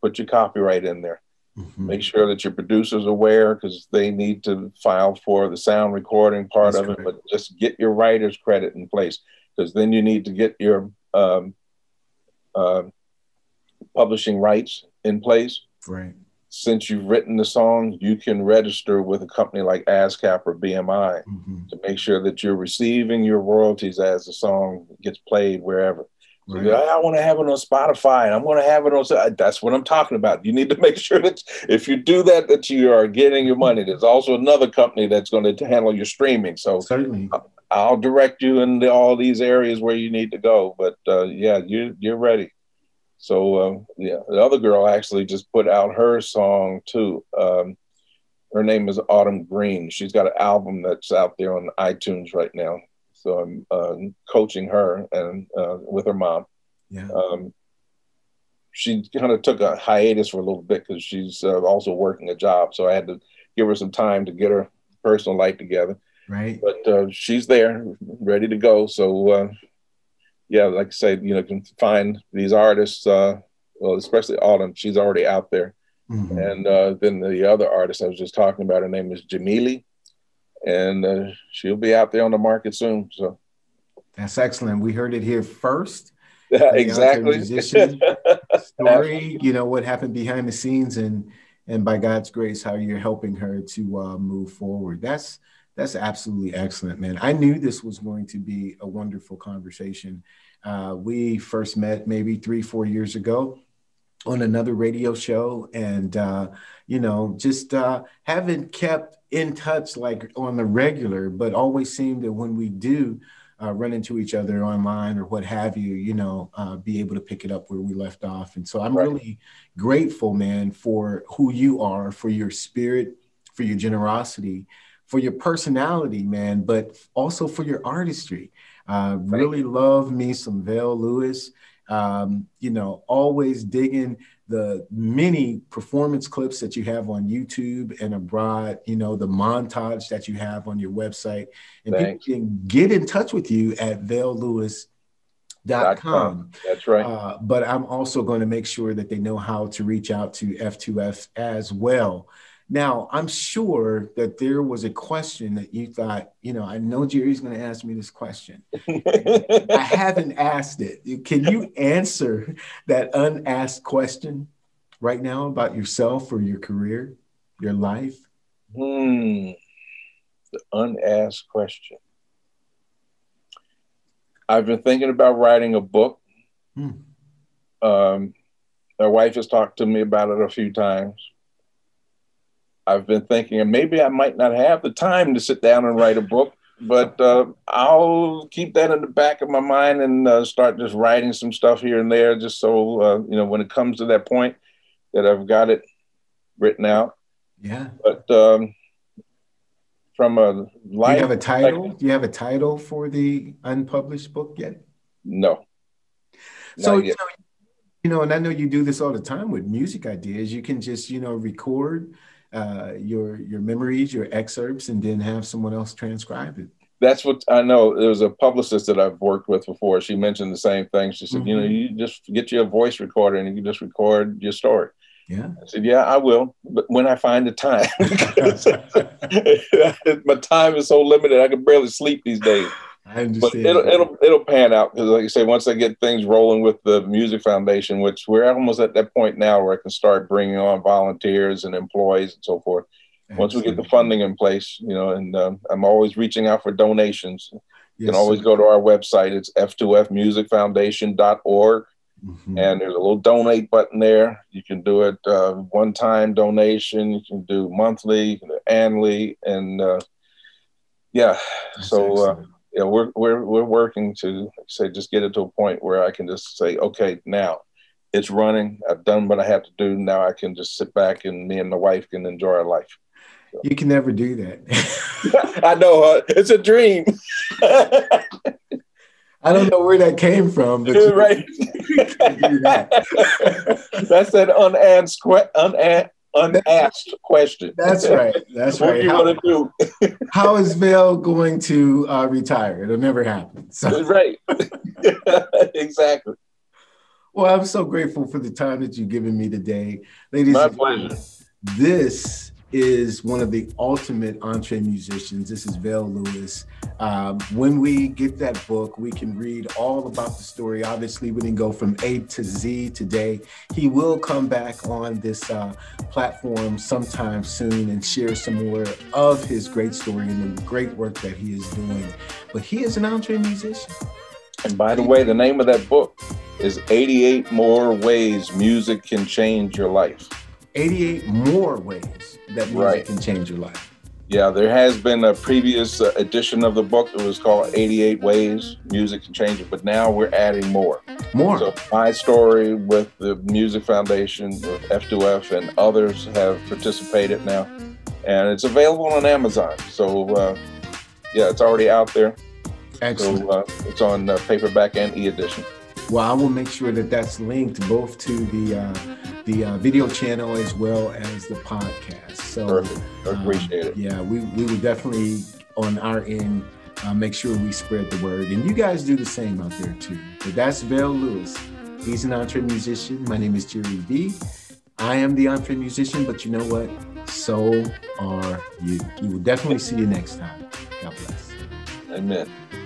put your copyright in there. Mm-hmm. Make sure that your producer's aware, because they need to file for the sound recording part That's of it, correct. But just get your writer's credit in place, because then you need to get your um, uh, publishing rights in place. Right. Since you've written the song, you can register with a company like ASCAP or B M I mm-hmm. to make sure that you're receiving your royalties as the song gets played wherever. So right. I want to have it on Spotify, and I'm going to have it on. That's what I'm talking about. You need to make sure that if you do that, that you are getting your money. There's also another company that's going to handle your streaming. So certainly, I'll direct you in all these areas where you need to go. But uh, yeah, you you're ready. So, um, yeah, the other girl actually just put out her song, too. Um, her name is Autumn Green. She's got an album that's out there on iTunes right now. So I'm uh, coaching her and uh, with her mom. Yeah. Um, she kind of took a hiatus for a little bit because she's uh, also working a job. So I had to give her some time to get her personal life together. Right. But uh, she's there, ready to go. So, uh, yeah, like I said, you know, can find these artists, uh, well, especially Autumn. She's already out there. Mm-hmm. And uh, then the other artist I was just talking about, her name is Jamili. And uh, she'll be out there on the market soon. So that's excellent. We heard it here first. Yeah, exactly. Musician story, you know, what happened behind the scenes, and and by God's grace, how you're helping her to uh, move forward. That's that's absolutely excellent, man. I knew this was going to be a wonderful conversation. Uh, we first met maybe three, four years ago on another radio show, and uh, you know, just uh, haven't kept in touch like on the regular, but always seemed that when we do Uh, run into each other online or what have you, you know, uh, be able to pick it up where we left off. And so I'm right. really grateful, man, for who you are, for your spirit, for your generosity, for your personality, man, but also for your artistry. Uh, right. Really love me some Vel Lewis. Um, you know, always digging the many performance clips that you have on YouTube and abroad, you know, the montage that you have on your website. And Thanks. People can get in touch with you at vel lewis dot com. That's right. Uh, but I'm also going to make sure that they know how to reach out to F two F as well. Now, I'm sure that there was a question that you thought, you know, I know Jerry's going to ask me this question. I haven't asked it. Can you answer that unasked question right now about yourself or your career, your life? Hmm. The unasked question. I've been thinking about writing a book. Hmm. Um, my wife has talked to me about it a few times. I've been thinking, and maybe I might not have the time to sit down and write a book, but uh, I'll keep that in the back of my mind and uh, start just writing some stuff here and there, just so, uh, you know, when it comes to that point that I've got it written out. Yeah. But um, from a life... Do you have a title? Do you have a title for the unpublished book yet? No. So, you know, you know, and I know you do this all the time with music ideas. You can just, you know, record... Uh, your your memories, your excerpts, and then have someone else transcribe it. That's what I know. There was a publicist that I've worked with before. She mentioned the same thing. She said, mm-hmm. you know, you just get your voice recorder and you just record your story. Yeah. I said, yeah, I will, but when I find the time. My time is so limited. I can barely sleep these days. I understand. But it'll, it'll, it'll pan out, because like you say, once I get things rolling with the Music Foundation, which we're almost at that point now where I can start bringing on volunteers and employees and so forth. Excellent. Once we get the funding in place, you know, and um, I'm always reaching out for donations. Yes, you can always sir. Go to our website. It's f two f music foundation dot org. Mm-hmm. And there's a little donate button there. You can do it uh, one-time donation. You can do monthly, you can do annually. And uh, yeah, That's so... Yeah, we're we're we're working to say just get it to a point where I can just say, okay, now it's running. I've done what I have to do. Now I can just sit back and me and my wife can enjoy our life. So. You can never do that. I know, huh? It's a dream. I don't know where that came from, but you right. can do that. That's that unasked unasked. Unasked question. That's right. That's what right. What do you want to do? How is Vel going to uh, retire? It'll never happen. So. Right. Exactly. Well, I'm so grateful for the time that you've given me today. Ladies My and pleasure. Gentlemen, this is one of the ultimate entree musicians. This is Vel Lewis. Um, when we get that book, we can read all about the story. Obviously, we didn't go from A to Z today. He will come back on this uh, platform sometime soon and share some more of his great story and the great work that he is doing. But he is an entree musician. And by the way, the name of that book is eighty-eight More Ways Music Can Change Your Life. eighty-eight More Ways That Music right. Can Change Your Life. Yeah, there has been a previous uh, edition of the book. It was called eighty-eight Ways Music Can Change It, but now we're adding more. More. So my story with the Music Foundation, with F two F, and others have participated now. And it's available on Amazon. So, uh, yeah, it's already out there. Excellent. So uh, it's on uh, paperback and e-edition. Well, I will make sure that that's linked both to the uh, the uh, video channel as well as the podcast. So, perfect. I appreciate um, it. Yeah, we, we will definitely, on our end, uh, make sure we spread the word. And you guys do the same out there, too. But that's Vel Lewis. He's an Entree Musician. My name is Jerry B. I am the Entree Musician, but you know what? So are you. We will definitely see you next time. God bless. Amen.